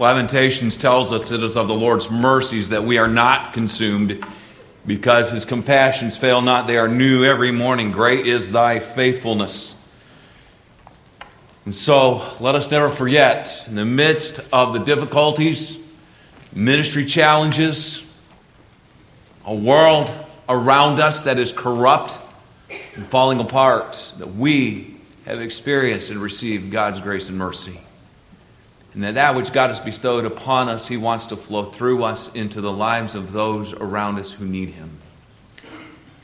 Lamentations tells us it is of the Lord's mercies that we are not consumed, because his compassions fail not. They are new every morning. Great is thy faithfulness. And so let us never forget, in the midst of the difficulties, ministry challenges, a world around us that is corrupt and falling apart, that we have experienced and received God's grace and mercy. And that which God has bestowed upon us, he wants to flow through us into the lives of those around us who need him.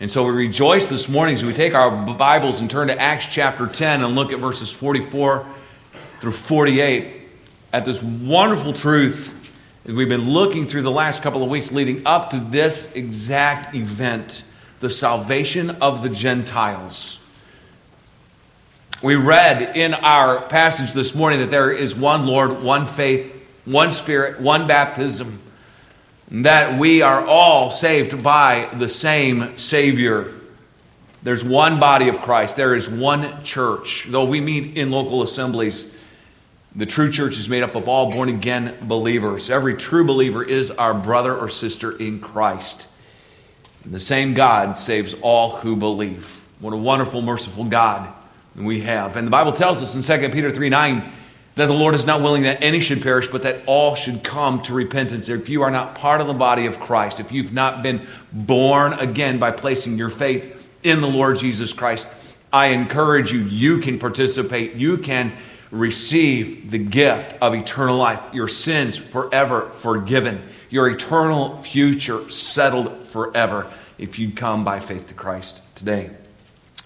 And so we rejoice this morning as we take our Bibles and turn to Acts chapter 10 and look at verses 44 through 48 at this wonderful truth that we've been looking through the last couple of weeks leading up to this exact event, the salvation of the Gentiles. We read in our passage this morning that there is one Lord, one faith, one Spirit, one baptism, and that we are all saved by the same Savior. There's one body of Christ. There is one church. Though we meet in local assemblies, the true church is made up of all born-again believers. Every true believer is our brother or sister in Christ. And the same God saves all who believe. What a wonderful, merciful God we have. And the Bible tells us in 2 Peter 3:9 that the Lord is not willing that any should perish, but that all should come to repentance. If you are not part of the body of Christ, if you've not been born again by placing your faith in the Lord Jesus Christ, I encourage you, you can participate. You can receive the gift of eternal life, your sins forever forgiven, your eternal future settled forever if you'd come by faith to Christ today.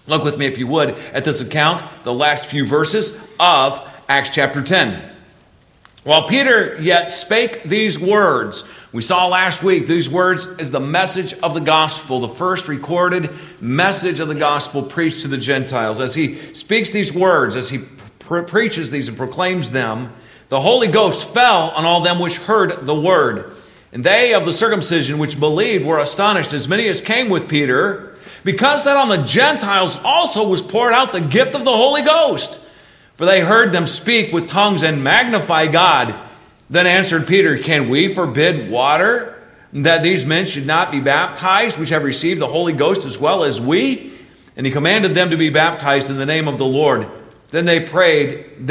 Look with me, if you would, at this account, the last few verses of Acts chapter 10. While Peter yet spake these words, we saw last week, these words is the message of the gospel, the first recorded message of the gospel preached to the Gentiles. As he speaks these words, as he preaches these and proclaims them, the Holy Ghost fell on all them which heard the word. And they of the circumcision which believed were astonished, as many as came with Peter, because that on the Gentiles also was poured out the gift of the Holy Ghost. For they heard them speak with tongues and magnify God. Then answered Peter, Can we forbid water, that these men should not be baptized, which have received the Holy Ghost as well as we? And he commanded them to be baptized in the name of the Lord. Then prayed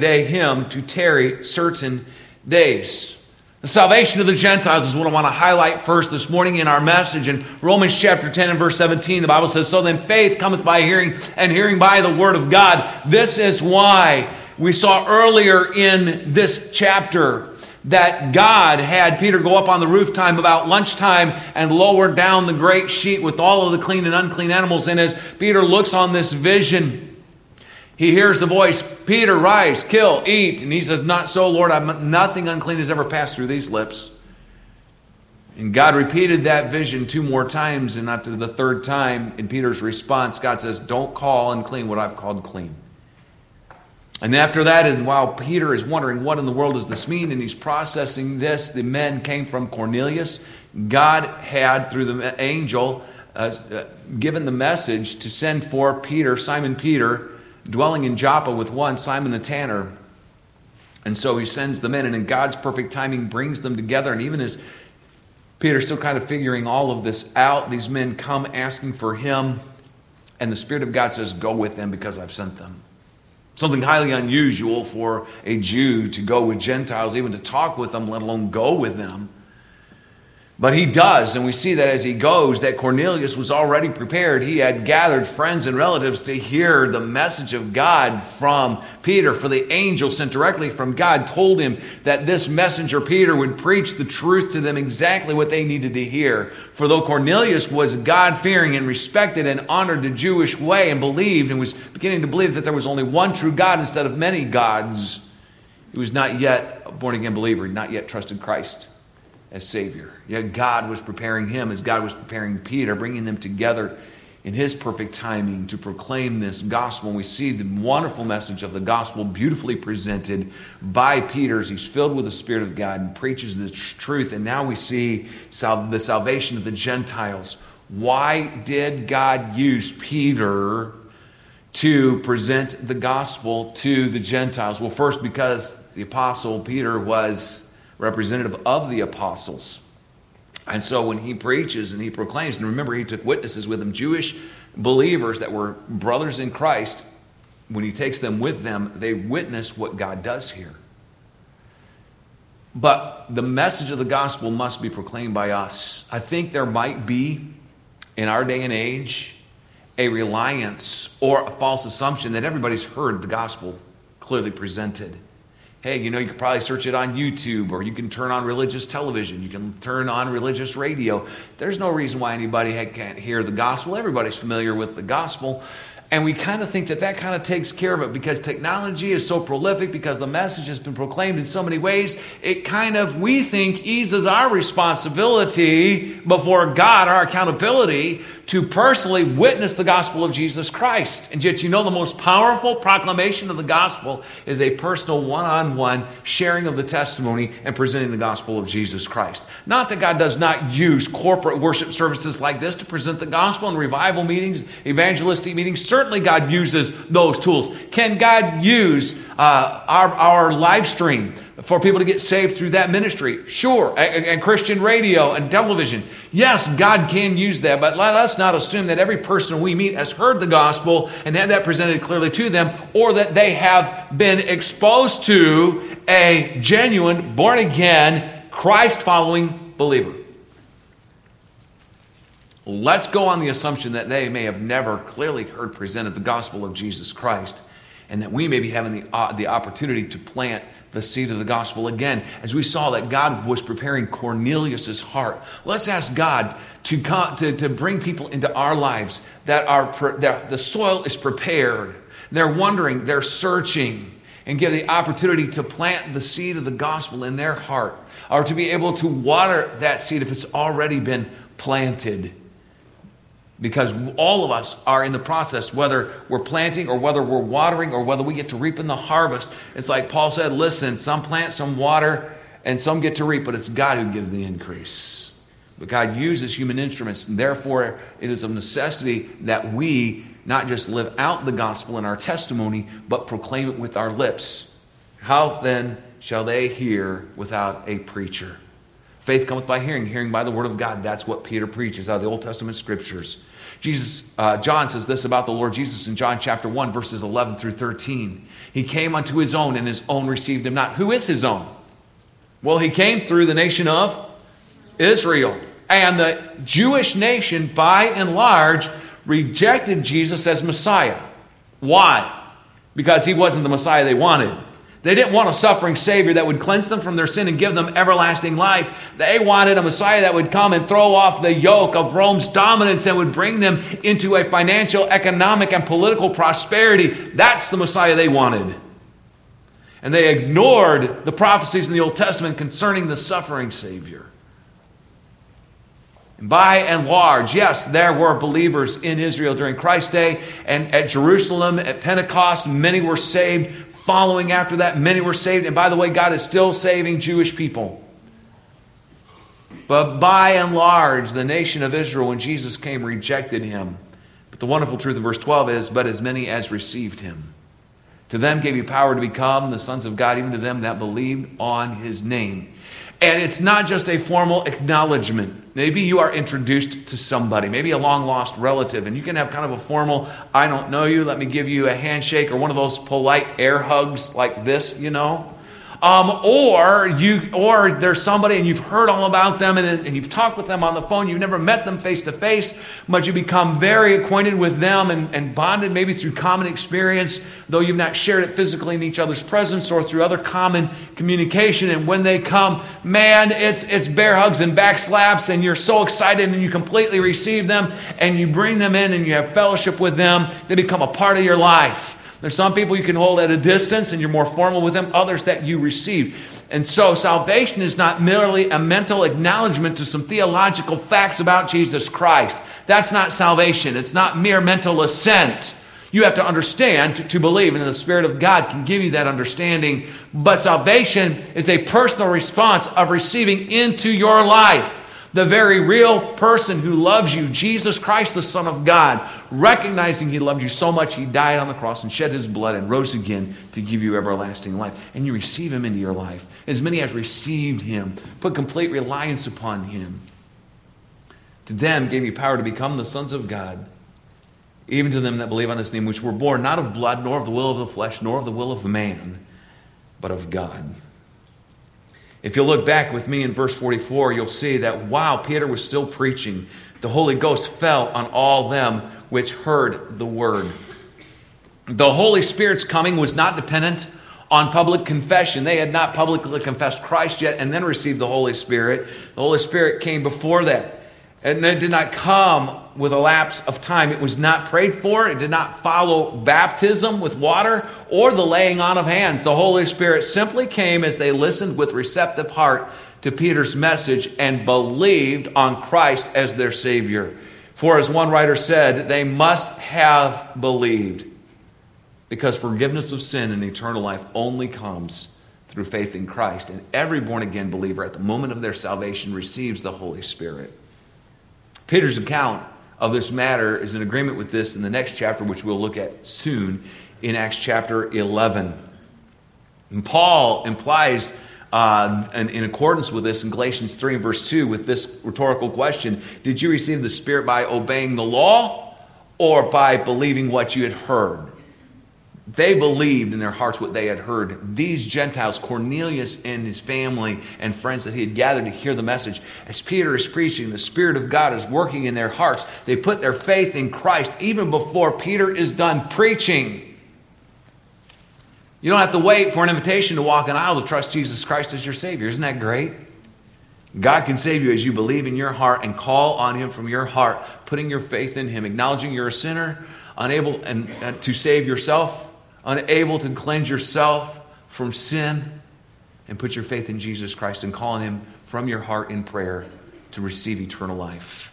they him to tarry certain days. The salvation of the Gentiles is what I want to highlight first this morning in our message. In Romans chapter 10 and verse 17, the Bible says, So then faith cometh by hearing, and hearing by the word of God. This is why we saw earlier in this chapter that God had Peter go up on the rooftop about lunchtime and lower down the great sheet with all of the clean and unclean animals. And as Peter looks on this vision, he hears the voice, Peter, rise, kill, eat. And he says, Not so, Lord, nothing unclean has ever passed through these lips. And God repeated that vision two more times, and after the third time, in Peter's response, God says, Don't call unclean what I've called clean. And after that, and while Peter is wondering what in the world does this mean, and he's processing this, the men came from Cornelius. God had, through the angel, given the message to send for Peter, Simon Peter, dwelling in Joppa with one, Simon the tanner. And so he sends them in, and in God's perfect timing brings them together. And even as Peter's still kind of figuring all of this out, these men come asking for him, and the Spirit of God says, Go with them because I've sent them. Something highly unusual for a Jew to go with Gentiles, even to talk with them, let alone go with them. But he does, and we see that as he goes, that Cornelius was already prepared. He had gathered friends and relatives to hear the message of God from Peter, for the angel sent directly from God told him that this messenger, Peter, would preach the truth to them, exactly what they needed to hear. For though Cornelius was God-fearing and respected and honored the Jewish way and believed and was beginning to believe that there was only one true God instead of many gods, he was not yet a born-again believer, not yet trusted Christ as Savior. Yet God was preparing him as God was preparing Peter, bringing them together in his perfect timing to proclaim this gospel. And we see the wonderful message of the gospel beautifully presented by Peter as he's filled with the Spirit of God and preaches the truth. And now we see the salvation of the Gentiles. Why did God use Peter to present the gospel to the Gentiles? Well, first, because the apostle Peter was representative of the apostles. And so when he preaches and he proclaims, and remember he took witnesses with him, Jewish believers that were brothers in Christ, when he takes them with them, they witness what God does here. But the message of the gospel must be proclaimed by us. I think there might be, in our day and age, a reliance or a false assumption that everybody's heard the gospel clearly presented. Hey, you can probably search it on YouTube, or you can turn on religious television. You can turn on religious radio. There's no reason why anybody can't hear the gospel. Everybody's familiar with the gospel. And we kind of think that kind of takes care of it because technology is so prolific, because the message has been proclaimed in so many ways. It kind of, we think, eases our responsibility before God, our accountability, to personally witness the gospel of Jesus Christ. And yet, the most powerful proclamation of the gospel is a personal one-on-one sharing of the testimony and presenting the gospel of Jesus Christ. Not that God does not use corporate worship services like this to present the gospel in revival meetings, evangelistic meetings. Certainly God uses those tools. Can God use our live stream for people to get saved through that ministry? Sure. And Christian radio and television. Yes, God can use that, but let us not assume that every person we meet has heard the gospel and had that presented clearly to them, or that they have been exposed to a genuine, born-again, Christ-following believer. Let's go on the assumption that they may have never clearly heard presented the gospel of Jesus Christ, and that we may be having the opportunity to plant the seed of the gospel again, as we saw that God was preparing Cornelius' heart. Let's ask God to bring people into our lives that the soil is prepared. They're wondering, they're searching, and give the opportunity to plant the seed of the gospel in their heart, or to be able to water that seed if it's already been planted. Because all of us are in the process, whether we're planting or whether we're watering or whether we get to reap in the harvest. It's like Paul said, listen, some plant, some water, and some get to reap, but it's God who gives the increase. But God uses human instruments, and therefore it is of necessity that we not just live out the gospel in our testimony, but proclaim it with our lips. How then shall they hear without a preacher? Faith cometh by hearing, hearing by the word of God. That's what Peter preaches out of the Old Testament scriptures. John says this about the Lord Jesus in John chapter 1, verses 11 through 13. He came unto his own, and his own received him not. Who is his own? Well, he came through the nation of Israel. And the Jewish nation, by and large, rejected Jesus as Messiah. Why? Because he wasn't the Messiah they wanted. They didn't want a suffering Savior that would cleanse them from their sin and give them everlasting life. They wanted a Messiah that would come and throw off the yoke of Rome's dominance and would bring them into a financial, economic, and political prosperity. That's the Messiah they wanted. And they ignored the prophecies in the Old Testament concerning the suffering Savior. By and large, yes, there were believers in Israel during Christ's day, and at Jerusalem, at Pentecost, many were saved. Following after that, many were saved. And by the way, God is still saving Jewish people. But by and large, the nation of Israel, when Jesus came, rejected him. But the wonderful truth of verse 12 is, but as many as received him, to them gave he power to become the sons of God, even to them that believed on his name. And it's not just a formal acknowledgement. Maybe you are introduced to somebody, maybe a long-lost relative, and you can have kind of a formal, I don't know you, let me give you a handshake, or one of those polite air hugs like this, Or there's somebody and you've heard all about them and you've talked with them on the phone. You've never met them face to face, but you become very acquainted with them and bonded maybe through common experience, though you've not shared it physically in each other's presence or through other common communication. And when they come, man, it's bear hugs and back slaps, and you're so excited and you completely receive them and you bring them in and you have fellowship with them. They become a part of your life. There's some people you can hold at a distance and you're more formal with them, others that you receive. And so salvation is not merely a mental acknowledgement to some theological facts about Jesus Christ. That's not salvation. It's not mere mental assent. You have to understand to believe, and the Spirit of God can give you that understanding. But salvation is a personal response of receiving into your life the very real person who loves you, Jesus Christ, the Son of God, recognizing he loved you so much, he died on the cross and shed his blood and rose again to give you everlasting life. And you receive him into your life. As many as received him, put complete reliance upon him, to them gave he power to become the sons of God, even to them that believe on his name, which were born not of blood, nor of the will of the flesh, nor of the will of man, but of God. If you look back with me in verse 44, you'll see that while Peter was still preaching, the Holy Ghost fell on all them which heard the word. The Holy Spirit's coming was not dependent on public confession. They had not publicly confessed Christ yet and then received the Holy Spirit. The Holy Spirit came before that. And it did not come with a lapse of time. It was not prayed for. It did not follow baptism with water or the laying on of hands. The Holy Spirit simply came as they listened with receptive heart to Peter's message and believed on Christ as their Savior. For as one writer said, they must have believed, because forgiveness of sin and eternal life only comes through faith in Christ. And every born-again believer at the moment of their salvation receives the Holy Spirit. Peter's account of this matter is in agreement with this in the next chapter, which we'll look at soon in Acts chapter 11. And Paul implies, in accordance with this in Galatians 3 and verse 2, with this rhetorical question, did you receive the Spirit by obeying the law or by believing what you had heard? They believed in their hearts what they had heard. These Gentiles, Cornelius and his family and friends that he had gathered to hear the message, as Peter is preaching, the Spirit of God is working in their hearts. They put their faith in Christ even before Peter is done preaching. You don't have to wait for an invitation to walk an aisle to trust Jesus Christ as your Savior. Isn't that great? God can save you as you believe in your heart and call on him from your heart, putting your faith in him, acknowledging you're a sinner, unable and to save yourself, unable to cleanse yourself from sin, and put your faith in Jesus Christ and call on him from your heart in prayer to receive eternal life.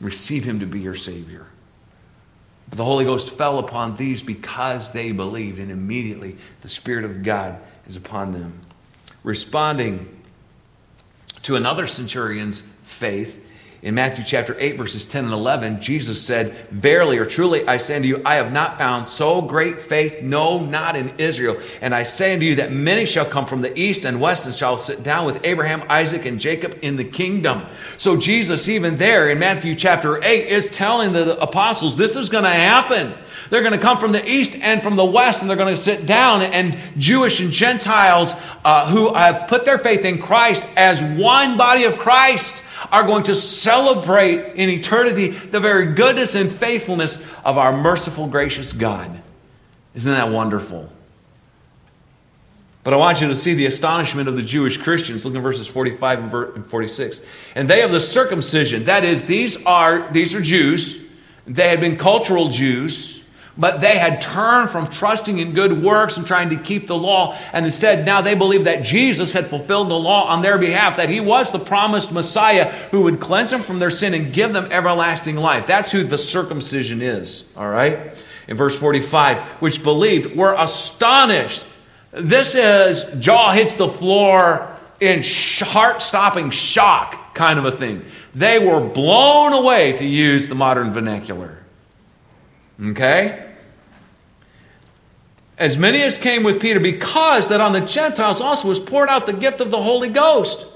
Receive him to be your Savior. But the Holy Ghost fell upon these because they believed, and immediately the Spirit of God is upon them. Responding to another centurion's faith, in Matthew chapter 8, verses 10 and 11, Jesus said, verily or truly, I say unto you, I have not found so great faith, no, not in Israel. And I say unto you that many shall come from the east and west and shall sit down with Abraham, Isaac, and Jacob in the kingdom. So Jesus, even there in Matthew chapter 8, is telling the apostles, this is going to happen. They're going to come from the east and from the west, and they're going to sit down, and Jewish and Gentiles who have put their faith in Christ as one body of Christ are going to celebrate in eternity the very goodness and faithfulness of our merciful, gracious God. Isn't that wonderful? But I want you to see the astonishment of the Jewish Christians. Look at verses 45 and 46. And they of the circumcision, that is, these are Jews. They had been cultural Jews, but they had turned from trusting in good works and trying to keep the law. And instead, now they believe that Jesus had fulfilled the law on their behalf, that he was the promised Messiah who would cleanse them from their sin and give them everlasting life. That's who the circumcision is, all right? In verse 45, which believed were astonished. This is jaw hits the floor in heart-stopping shock kind of a thing. They were blown away, to use the modern vernacular. Okay? As many as came with Peter, because that on the Gentiles also was poured out the gift of the Holy Ghost.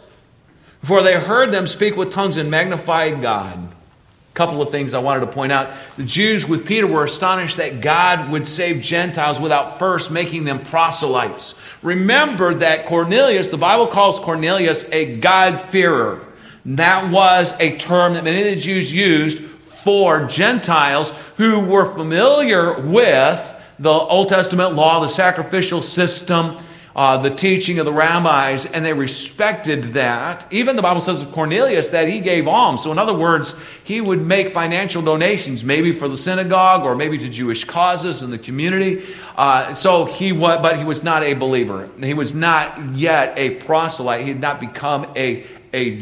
For they heard them speak with tongues and magnify God. A couple of things I wanted to point out. The Jews with Peter were astonished that God would save Gentiles without first making them proselytes. Remember that Cornelius, the Bible calls Cornelius a God-fearer. That was a term that many of the Jews used for Gentiles who were familiar with the Old Testament law, the sacrificial system, the teaching of the rabbis, and they respected that. Even the Bible says of Cornelius that he gave alms. So in other words, he would make financial donations, maybe for the synagogue or maybe to Jewish causes in the community. But he was not a believer. He was not yet a proselyte. He had not become a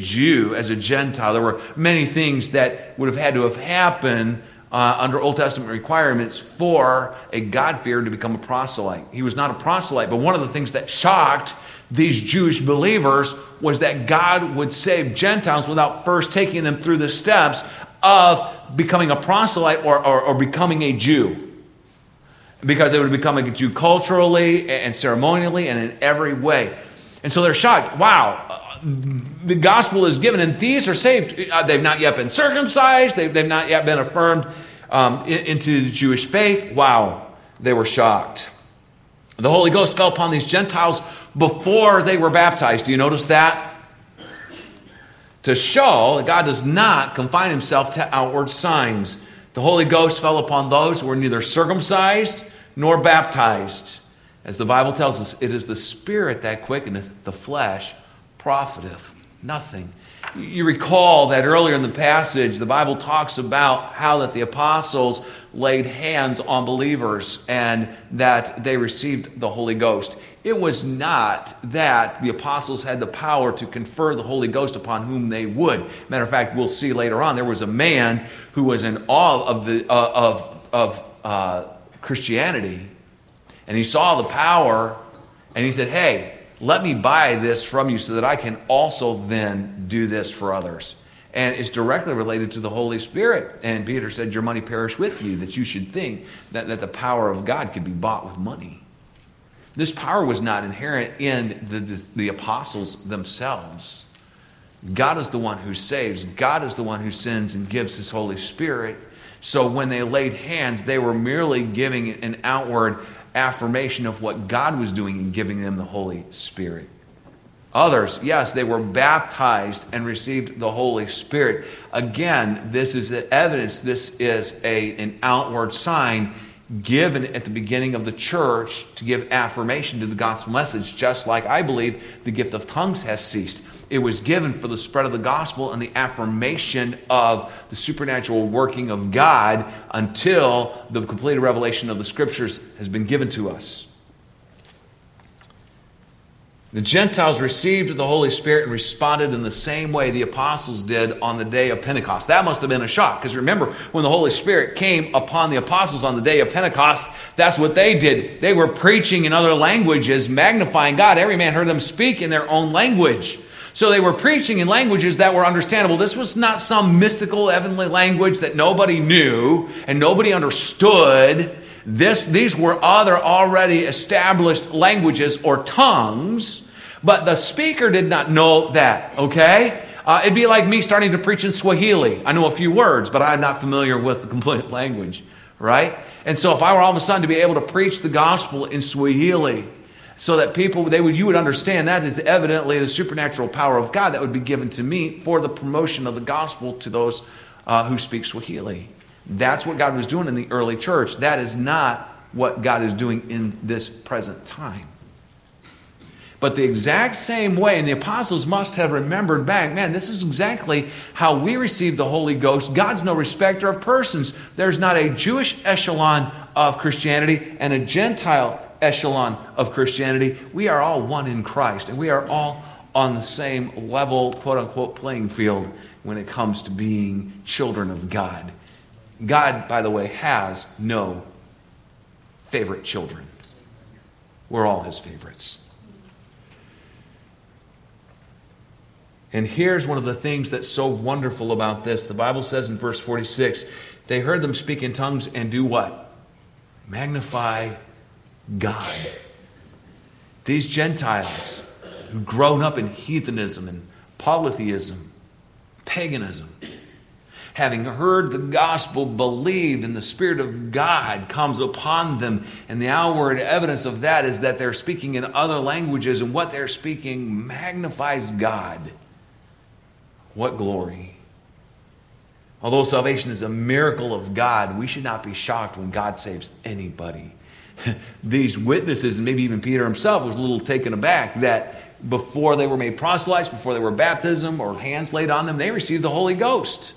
Jew as a Gentile. There were many things that would have had to have happened under Old Testament requirements for a God-fearer to become a proselyte. He was not a proselyte, but one of the things that shocked these Jewish believers was that God would save Gentiles without first taking them through the steps of becoming a proselyte or becoming a Jew. Because they would become a Jew culturally and ceremonially and in every way. And so they're shocked. Wow, the gospel is given and these are saved. They've not yet been circumcised. They've not yet been affirmed into the Jewish faith. Wow, they were shocked. The Holy Ghost fell upon these Gentiles before they were baptized. Do you notice that? To show that God does not confine himself to outward signs. The Holy Ghost fell upon those who were neither circumcised nor baptized. As the Bible tells us, it is the Spirit that quickeneth, the flesh profiteth nothing. You recall that earlier in the passage, the Bible talks about how that the apostles laid hands on believers and that they received the Holy Ghost. It was not that the apostles had the power to confer the Holy Ghost upon whom they would. Matter of fact, we'll see later on, there was a man who was in awe of Christianity, and he saw the power, and he said, hey, let me buy this from you so that I can also then do this for others. And it's directly related to the Holy Spirit. And Peter said, your money perish with you, that you should think that the power of God could be bought with money. This power was not inherent in the apostles themselves. God is the one who saves. God is the one who sends and gives his Holy Spirit. So when they laid hands, they were merely giving an outward affirmation of what God was doing in giving them the Holy Spirit. Others, yes, they were baptized and received the Holy Spirit. Again, this is evidence. This is an outward sign given at the beginning of the church to give affirmation to the gospel message, just like I believe the gift of tongues has ceased. It was given for the spread of the gospel and the affirmation of the supernatural working of God until the complete revelation of the scriptures has been given to us. The Gentiles received the Holy Spirit and responded in the same way the apostles did on the day of Pentecost. That must have been a shock, because remember, when the Holy Spirit came upon the apostles on the day of Pentecost, that's what they did. They were preaching in other languages, magnifying God. Every man heard them speak in their own language. So they were preaching in languages that were understandable. This was not some mystical heavenly language that nobody knew and nobody understood. These were other already established languages or tongues, but the speaker did not know that, okay? It'd be like me starting to preach in Swahili. I know a few words, but I'm not familiar with the complete language, right? And so if I were all of a sudden to be able to preach the gospel in Swahili so that people, you would understand that is evidently the supernatural power of God that would be given to me for the promotion of the gospel to those who speak Swahili. That's what God was doing in the early church. That is not what God is doing in this present time. But the exact same way, and the apostles must have remembered back, man, this is exactly how we receive the Holy Ghost. God's no respecter of persons. There's not a Jewish echelon of Christianity and a Gentile echelon of Christianity. We are all one in Christ, and we are all on the same level, quote-unquote, playing field when it comes to being children of God. God, by the way, has no favorite children. We're all his favorites. And here's one of the things that's so wonderful about this. The Bible says in verse 46, they heard them speak in tongues and do what? Magnify God. These Gentiles who've grown up in heathenism and polytheism, paganism, having heard the gospel, believed, and the Spirit of God comes upon them. And the outward evidence of that is that they're speaking in other languages, and what they're speaking magnifies God. What glory. Although salvation is a miracle of God, we should not be shocked when God saves anybody. These witnesses, and maybe even Peter himself, was a little taken aback that before they were made proselytes, before they were baptism or hands laid on them, they received the Holy Ghost.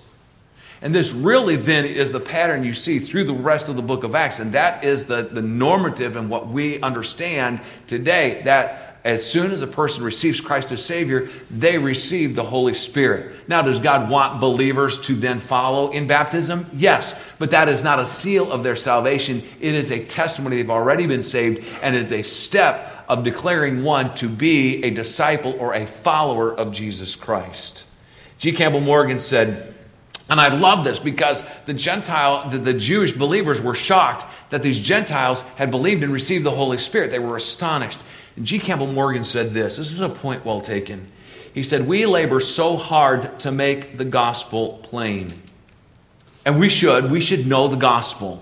And this really then is the pattern you see through the rest of the book of Acts. And that is the normative and what we understand today, that as soon as a person receives Christ as Savior, they receive the Holy Spirit. Now, does God want believers to then follow in baptism? Yes, but that is not a seal of their salvation. It is a testimony they've already been saved, and it is a step of declaring one to be a disciple or a follower of Jesus Christ. G. Campbell Morgan said, and I love this because the Jewish believers were shocked that these Gentiles had believed and received the Holy Spirit. They were astonished. And G. Campbell Morgan said this. This is a point well taken. He said, we labor so hard to make the gospel plain. And we should know the gospel.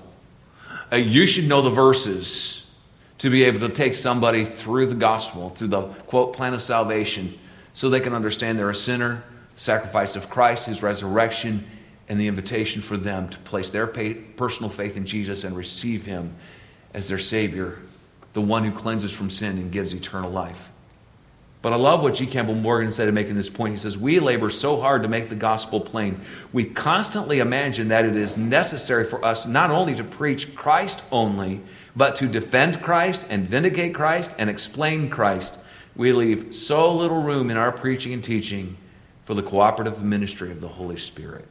You should know the verses to be able to take somebody through the gospel, through the, quote, plan of salvation, so they can understand they're a sinner, the sacrifice of Christ, His resurrection, and the invitation for them to place their personal faith in Jesus and receive Him as their Savior, the one who cleanses from sin and gives eternal life. But I love what G. Campbell Morgan said in making this point. He says, we labor so hard to make the gospel plain. We constantly imagine that it is necessary for us not only to preach Christ only, but to defend Christ and vindicate Christ and explain Christ. We leave so little room in our preaching and teaching for the cooperative ministry of the Holy Spirit.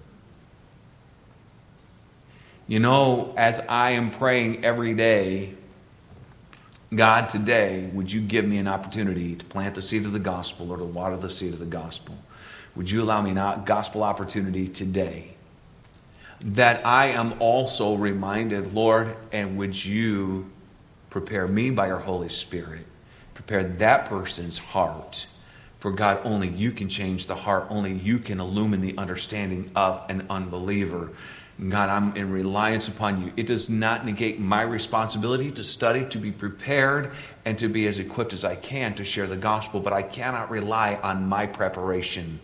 You know, as I am praying every day, God, today, would you give me an opportunity to plant the seed of the gospel or to water the seed of the gospel? Would you allow me a gospel opportunity today? That I am also reminded, Lord, and would you prepare me by your Holy Spirit? Prepare that person's heart. For God, only you can change the heart. Only you can illumine the understanding of an unbeliever. God, I'm in reliance upon you. It does not negate my responsibility to study, to be prepared, and to be as equipped as I can to share the gospel, but I cannot rely on my preparation.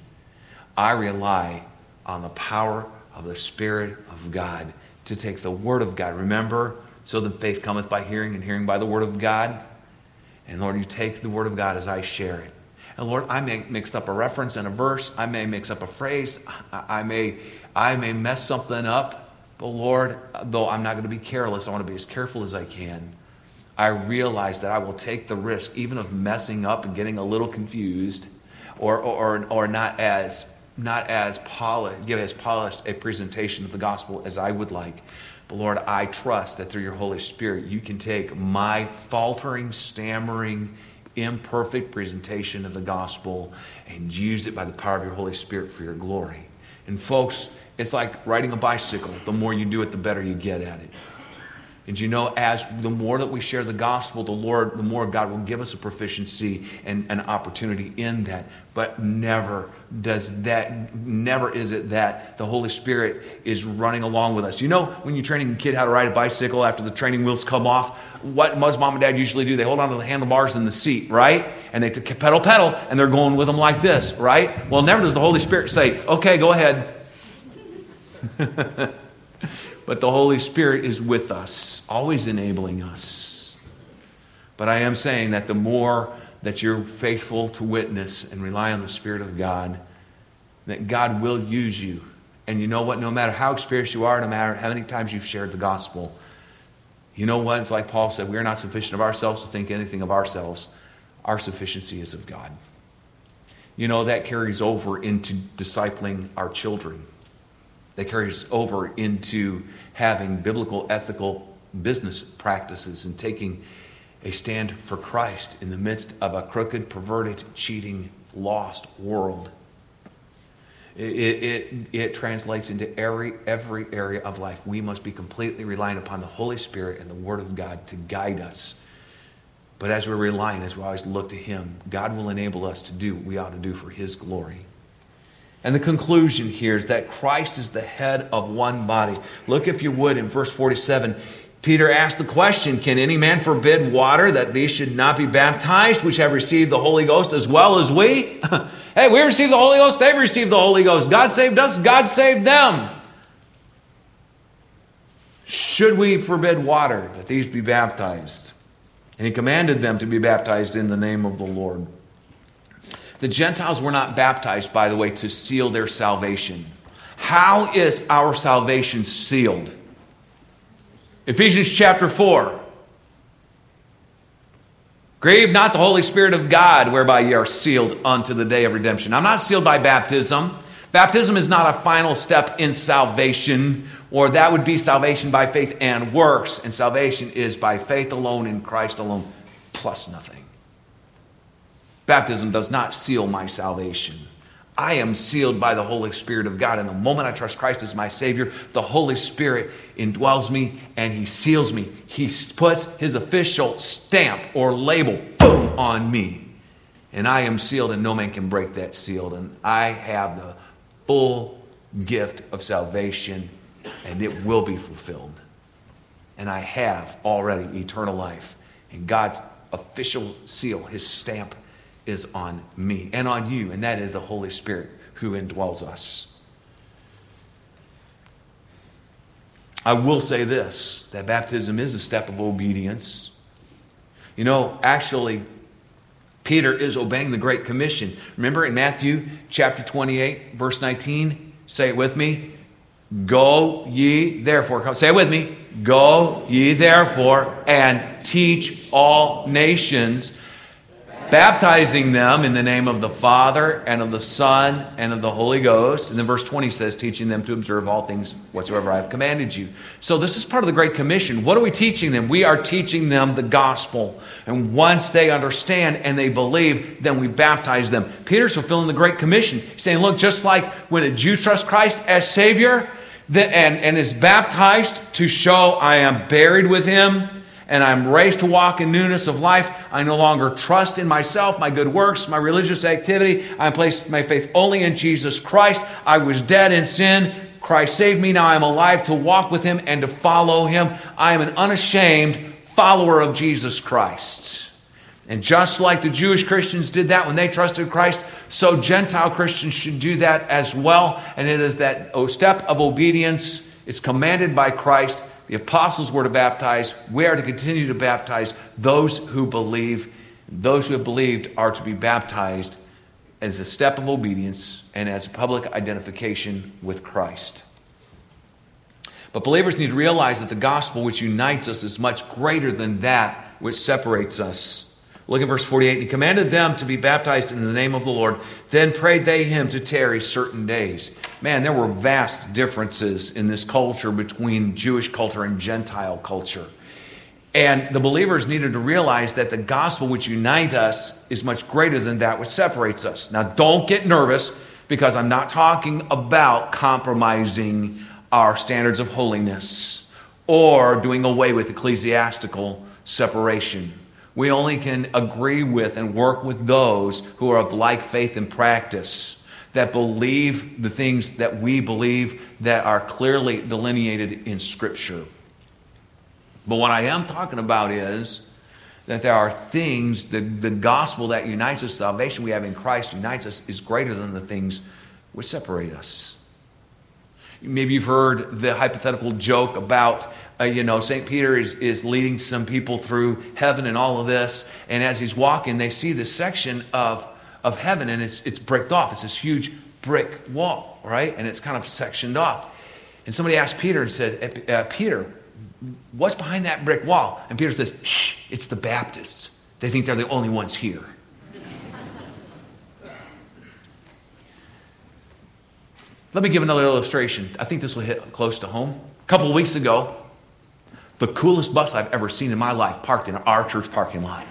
I rely on the power of the Spirit of God to take the Word of God. Remember, so the faith cometh by hearing, and hearing by the Word of God. And Lord, you take the Word of God as I share it. And Lord, I may mix up a reference and a verse. I may mix up a phrase. I may mess something up. But Lord, though I'm not going to be careless, I want to be as careful as I can. I realize that I will take the risk even of messing up and getting a little confused or not as polished a presentation of the gospel as I would like. But Lord, I trust that through your Holy Spirit, you can take my faltering, stammering, imperfect presentation of the gospel and use it by the power of your Holy Spirit for your glory. And folks, it's like riding a bicycle. The more you do it, the better you get at it. And you know, as the more that we share the gospel, the more God will give us a proficiency and an opportunity in that. But never is it that the Holy Spirit is running along with us. You know, when you're training a kid how to ride a bicycle, after the training wheels come off, what does mom and dad usually do? They hold on to the handlebars and the seat, right? And they pedal, and they're going with them like this, right? Well, never does the Holy Spirit say, okay, go ahead. But the Holy Spirit is with us, always enabling us. But I am saying that the more that you're faithful to witness and rely on the Spirit of God, that God will use you. And you know what? No matter how experienced you are, no matter how many times you've shared the gospel, you know what? It's like Paul said, we are not sufficient of ourselves to think anything of ourselves. Our sufficiency is of God. You know, that carries over into discipling our children. That carries over into having biblical, ethical business practices and taking a stand for Christ in the midst of a crooked, perverted, cheating, lost world. It translates into every area of life. We must be completely reliant upon the Holy Spirit and the Word of God to guide us. But as we're relying, as we always look to Him, God will enable us to do what we ought to do for His glory. And the conclusion here is that Christ is the head of one body. Look, if you would, in verse 47, Peter asked the question, can any man forbid water that these should not be baptized, which have received the Holy Ghost as well as we? Hey, we received the Holy Ghost, they've received the Holy Ghost. God saved us, God saved them. Should we forbid water that these be baptized? And he commanded them to be baptized in the name of the Lord. The Gentiles were not baptized, by the way, to seal their salvation. How is our salvation sealed? Ephesians chapter 4. Grieve not the Holy Spirit of God, whereby ye are sealed unto the day of redemption. I'm not sealed by baptism. Baptism is not a final step in salvation, or that would be salvation by faith and works. And salvation is by faith alone in Christ alone, plus nothing. Baptism does not seal my salvation. I am sealed by the Holy Spirit of God. And the moment I trust Christ as my Savior, the Holy Spirit indwells me and He seals me. He puts His official stamp or label, boom, on me. And I am sealed, and no man can break that seal. And I have the full gift of salvation, and it will be fulfilled. And I have already eternal life. And God's official seal, His stamp, is on me and on you, and that is the Holy Spirit who indwells us. I will say this, that baptism is a step of obedience. You know, actually, Peter is obeying the Great Commission. Remember in Matthew chapter 28, verse 19, say it with me, go ye therefore, come, say it with me, go ye therefore and teach all nations, baptizing them in the name of the Father and of the Son and of the Holy Ghost. And then verse 20 says, teaching them to observe all things whatsoever I have commanded you. So this is part of the Great Commission. What are we teaching them? We are teaching them the gospel. And once they understand and they believe, then we baptize them. Peter's fulfilling the Great Commission. He's saying, look, just like when a Jew trusts Christ as Savior and is baptized to show I am buried with Him, and I'm raised to walk in newness of life. I no longer trust in myself, my good works, my religious activity. I place my faith only in Jesus Christ. I was dead in sin. Christ saved me. Now I'm alive to walk with Him and to follow Him. I am an unashamed follower of Jesus Christ. And just like the Jewish Christians did that when they trusted Christ, so Gentile Christians should do that as well. And it is that step of obedience. It's commanded by Christ. The apostles were to baptize. We are to continue to baptize those who believe. Those who have believed are to be baptized as a step of obedience and as public identification with Christ. But believers need to realize that the gospel which unites us is much greater than that which separates us. Look at verse 48. He commanded them to be baptized in the name of the Lord. Then prayed they Him to tarry certain days. Man, there were vast differences in this culture between Jewish culture and Gentile culture. And the believers needed to realize that the gospel which unites us is much greater than that which separates us. Now, don't get nervous, because I'm not talking about compromising our standards of holiness or doing away with ecclesiastical separation. We only can agree with and work with those who are of like faith and practice, that believe the things that we believe that are clearly delineated in Scripture. But what I am talking about is that there are things, the gospel that unites us, salvation we have in Christ unites us, is greater than the things which separate us. Maybe you've heard the hypothetical joke about St. Peter is leading some people through heaven and all of this. And as he's walking, they see this section of heaven, and it's bricked off. It's this huge brick wall, right? And it's kind of sectioned off. And somebody asked Peter and said, Peter, what's behind that brick wall? And Peter says, shh, it's the Baptists. They think they're the only ones here. Let me give another illustration. I think this will hit close to home. A couple of weeks ago, the coolest bus I've ever seen in my life parked in our church parking lot.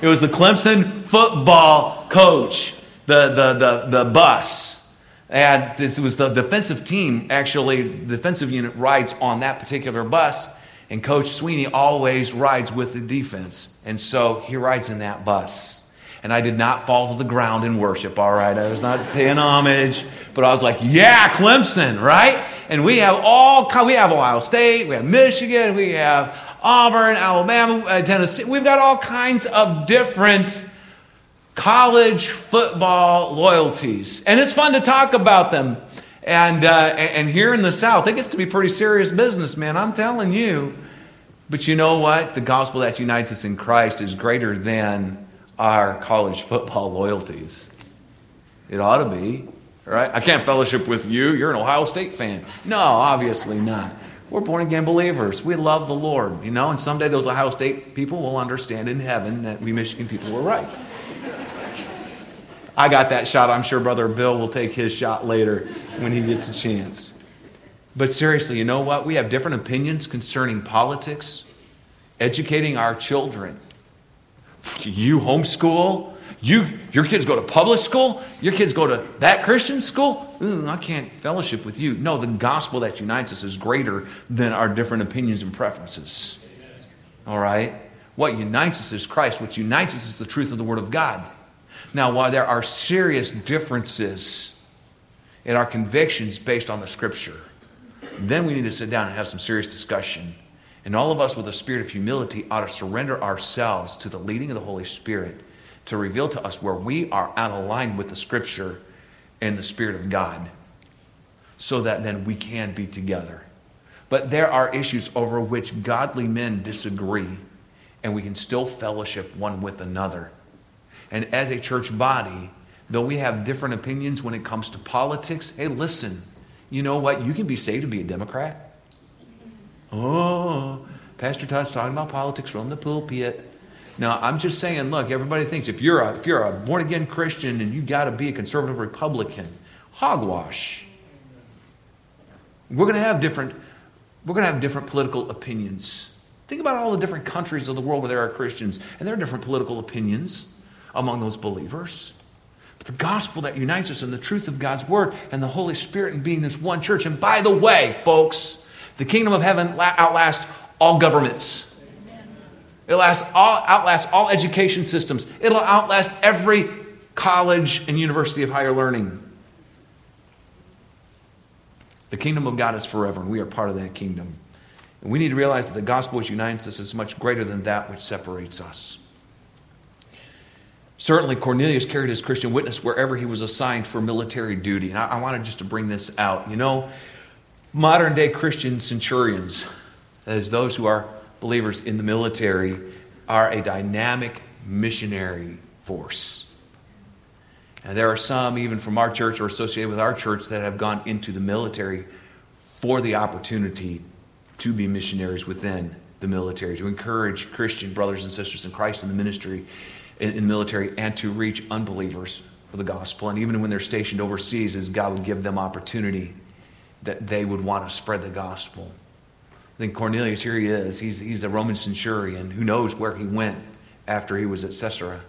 It was the Clemson football coach, the bus. And this was the defensive team, actually, the defensive unit rides on that particular bus. And Coach Sweeney always rides with the defense. And so he rides in that bus. And I did not fall to the ground in worship, all right? I was not paying homage. But I was like, yeah, Clemson, right? And we have Ohio State, we have Michigan, we have Auburn, Alabama, Tennessee. We've got all kinds of different college football loyalties. And it's fun to talk about them. And here in the South, it gets to be pretty serious business, man. I'm telling you. But you know what? The gospel that unites us in Christ is greater than our college football loyalties. It ought to be. Right? I can't fellowship with you. You're an Ohio State fan. No, obviously not. We're born-again believers. We love the Lord, and someday those Ohio State people will understand in heaven that we Michigan people were right. I got that shot. I'm sure Brother Bill will take his shot later when he gets a chance. But seriously, you know what? We have different opinions concerning politics, educating our children. You homeschool? Your kids go to public school? Your kids go to that Christian school? I can't fellowship with you. No, the gospel that unites us is greater than our different opinions and preferences. All right? What unites us is Christ. What unites us is the truth of the Word of God. Now, while there are serious differences in our convictions based on the Scripture, then we need to sit down and have some serious discussion. And all of us with a spirit of humility ought to surrender ourselves to the leading of the Holy Spirit to reveal to us where we are out of line with the Scripture and the Spirit of God, so that then we can be together. But there are issues over which godly men disagree, and we can still fellowship one with another. And as a church body, though we have different opinions when it comes to politics, hey, listen, you know what? You can be saved to be a Democrat. Oh, Pastor Todd's talking about politics from the pulpit. Now, I'm just saying, look, everybody thinks if you're a born-again Christian and you got to be a conservative Republican, hogwash. We're going to have different political opinions. Think about all the different countries of the world where there are Christians, and there are different political opinions among those believers. But the gospel that unites us and the truth of God's word and the Holy Spirit and being this one church. And by the way, folks, the kingdom of heaven outlasts all governments. It'll outlast all education systems. It'll outlast every college and university of higher learning. The kingdom of God is forever, and we are part of that kingdom. And we need to realize that the gospel which unites us is much greater than that which separates us. Certainly, Cornelius carried his Christian witness wherever he was assigned for military duty. And I wanted just to bring this out. You know, modern-day Christian centurions, as those who are believers in the military, are a dynamic missionary force. And there are some, even from our church or associated with our church, that have gone into the military for the opportunity to be missionaries within the military, to encourage Christian brothers and sisters in Christ in the ministry, in the military, and to reach unbelievers for the gospel. And even when they're stationed overseas, as God would give them opportunity, that they would want to spread the gospel. I think Cornelius, here he is. He's a Roman centurion. Who knows where he went after he was at Caesarea.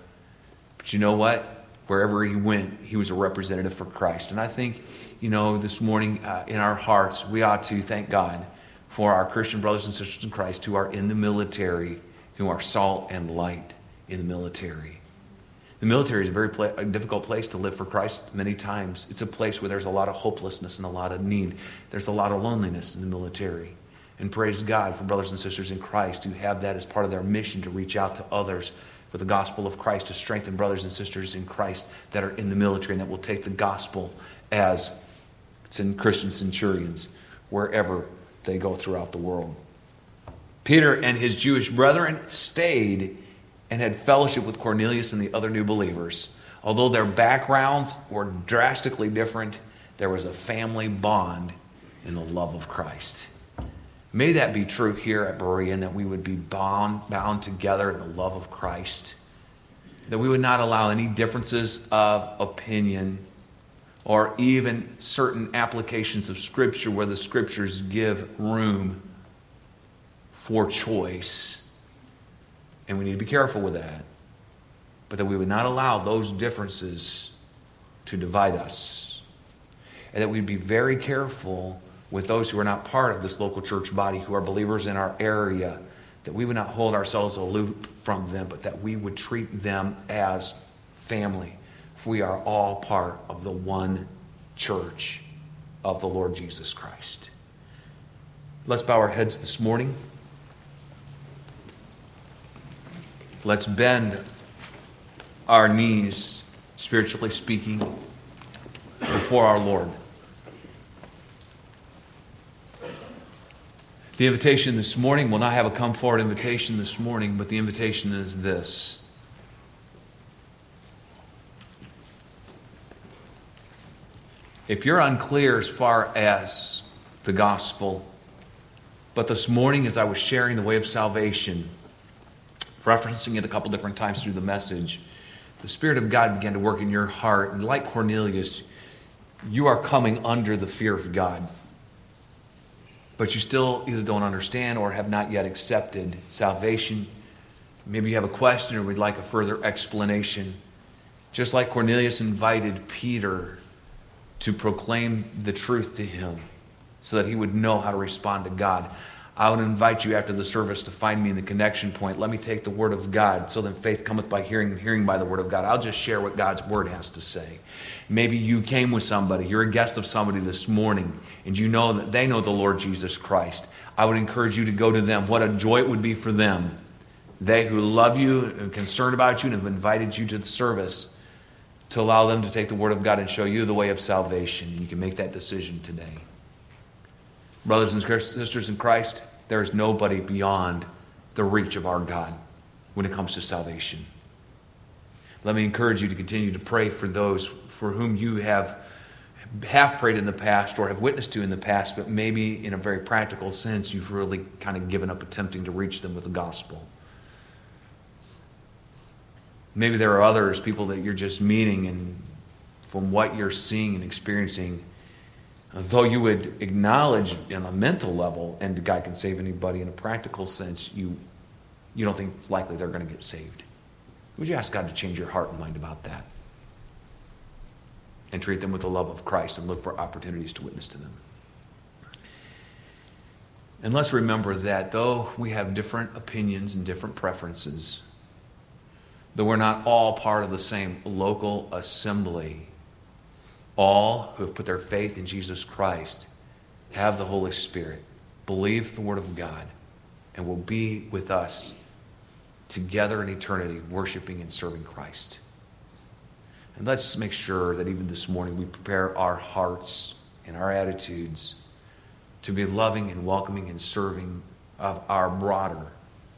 But you know what? Wherever he went, he was a representative for Christ. And I think, you know, this morning in our hearts, we ought to thank God for our Christian brothers and sisters in Christ who are in the military, who are salt and light in the military. The military is a very difficult place to live for Christ many times. It's a place where there's a lot of hopelessness and a lot of need. There's a lot of loneliness in the military. And praise God for brothers and sisters in Christ who have that as part of their mission to reach out to others for the gospel of Christ, to strengthen brothers and sisters in Christ that are in the military and that will take the gospel as Christian centurions wherever they go throughout the world. Peter and his Jewish brethren stayed and had fellowship with Cornelius and the other new believers. Although their backgrounds were drastically different, there was a family bond in the love of Christ. May that be true here at Berean, that we would be bound together in the love of Christ, that we would not allow any differences of opinion or even certain applications of Scripture where the Scriptures give room for choice. And we need to be careful with that. But that we would not allow those differences to divide us. And that we'd be very careful with those who are not part of this local church body, who are believers in our area, that we would not hold ourselves aloof from them, but that we would treat them as family. For we are all part of the one church of the Lord Jesus Christ. Let's bow our heads this morning. Let's bend our knees, spiritually speaking, before our Lord. The invitation this morning will not have a come forward invitation this morning, but the invitation is this. If you're unclear as far as the gospel, but this morning as I was sharing the way of salvation, referencing it a couple different times through the message, the Spirit of God began to work in your heart. And like Cornelius, you are coming under the fear of God. But you still either don't understand or have not yet accepted salvation. Maybe you have a question or would like a further explanation. Just like Cornelius invited Peter to proclaim the truth to him so that he would know how to respond to God. I would invite you after the service to find me in the connection point. Let me take the word of God. So then faith cometh by hearing, and hearing by the word of God. I'll just share what God's word has to say. Maybe you came with somebody. You're a guest of somebody this morning, and you know that they know the Lord Jesus Christ. I would encourage you to go to them. What a joy it would be for them. They who love you and concerned about you and have invited you to the service, to allow them to take the word of God and show you the way of salvation. You can make that decision today. Brothers and sisters in Christ, there is nobody beyond the reach of our God when it comes to salvation. Let me encourage you to continue to pray for those for whom you have prayed in the past or have witnessed to in the past, but maybe in a very practical sense, you've really kind of given up attempting to reach them with the gospel. Maybe there are others, people that you're just meeting, and from what you're seeing and experiencing, though you would acknowledge on a mental level, and God can save anybody, in a practical sense, you don't think it's likely they're going to get saved. Would you ask God to change your heart and mind about that? And treat them with the love of Christ and look for opportunities to witness to them. And let's remember that though we have different opinions and different preferences, that we're not all part of the same local assembly. All who have put their faith in Jesus Christ have the Holy Spirit, believe the Word of God, and will be with us together in eternity, worshiping and serving Christ. And let's make sure that even this morning we prepare our hearts and our attitudes to be loving and welcoming and serving of our broader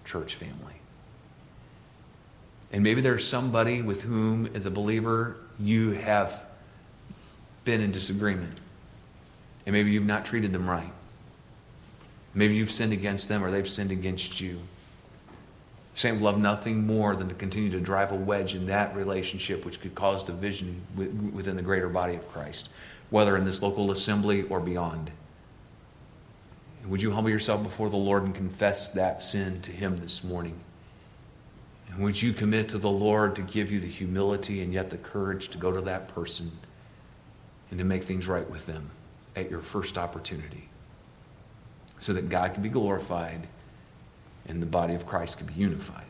church family. And maybe there's somebody with whom, as a believer, you have been in disagreement. And maybe you've not treated them right. Maybe you've sinned against them or they've sinned against you. Satan would love nothing more than to continue to drive a wedge in that relationship, which could cause division within the greater body of Christ, whether in this local assembly or beyond. Would you humble yourself before the Lord and confess that sin to Him this morning? And would you commit to the Lord to give you the humility and yet the courage to go to that person and to make things right with them at your first opportunity, so that God can be glorified and the body of Christ can be unified?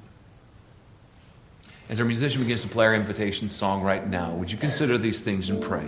As our musician begins to play our invitation song right now, would you consider these things and pray?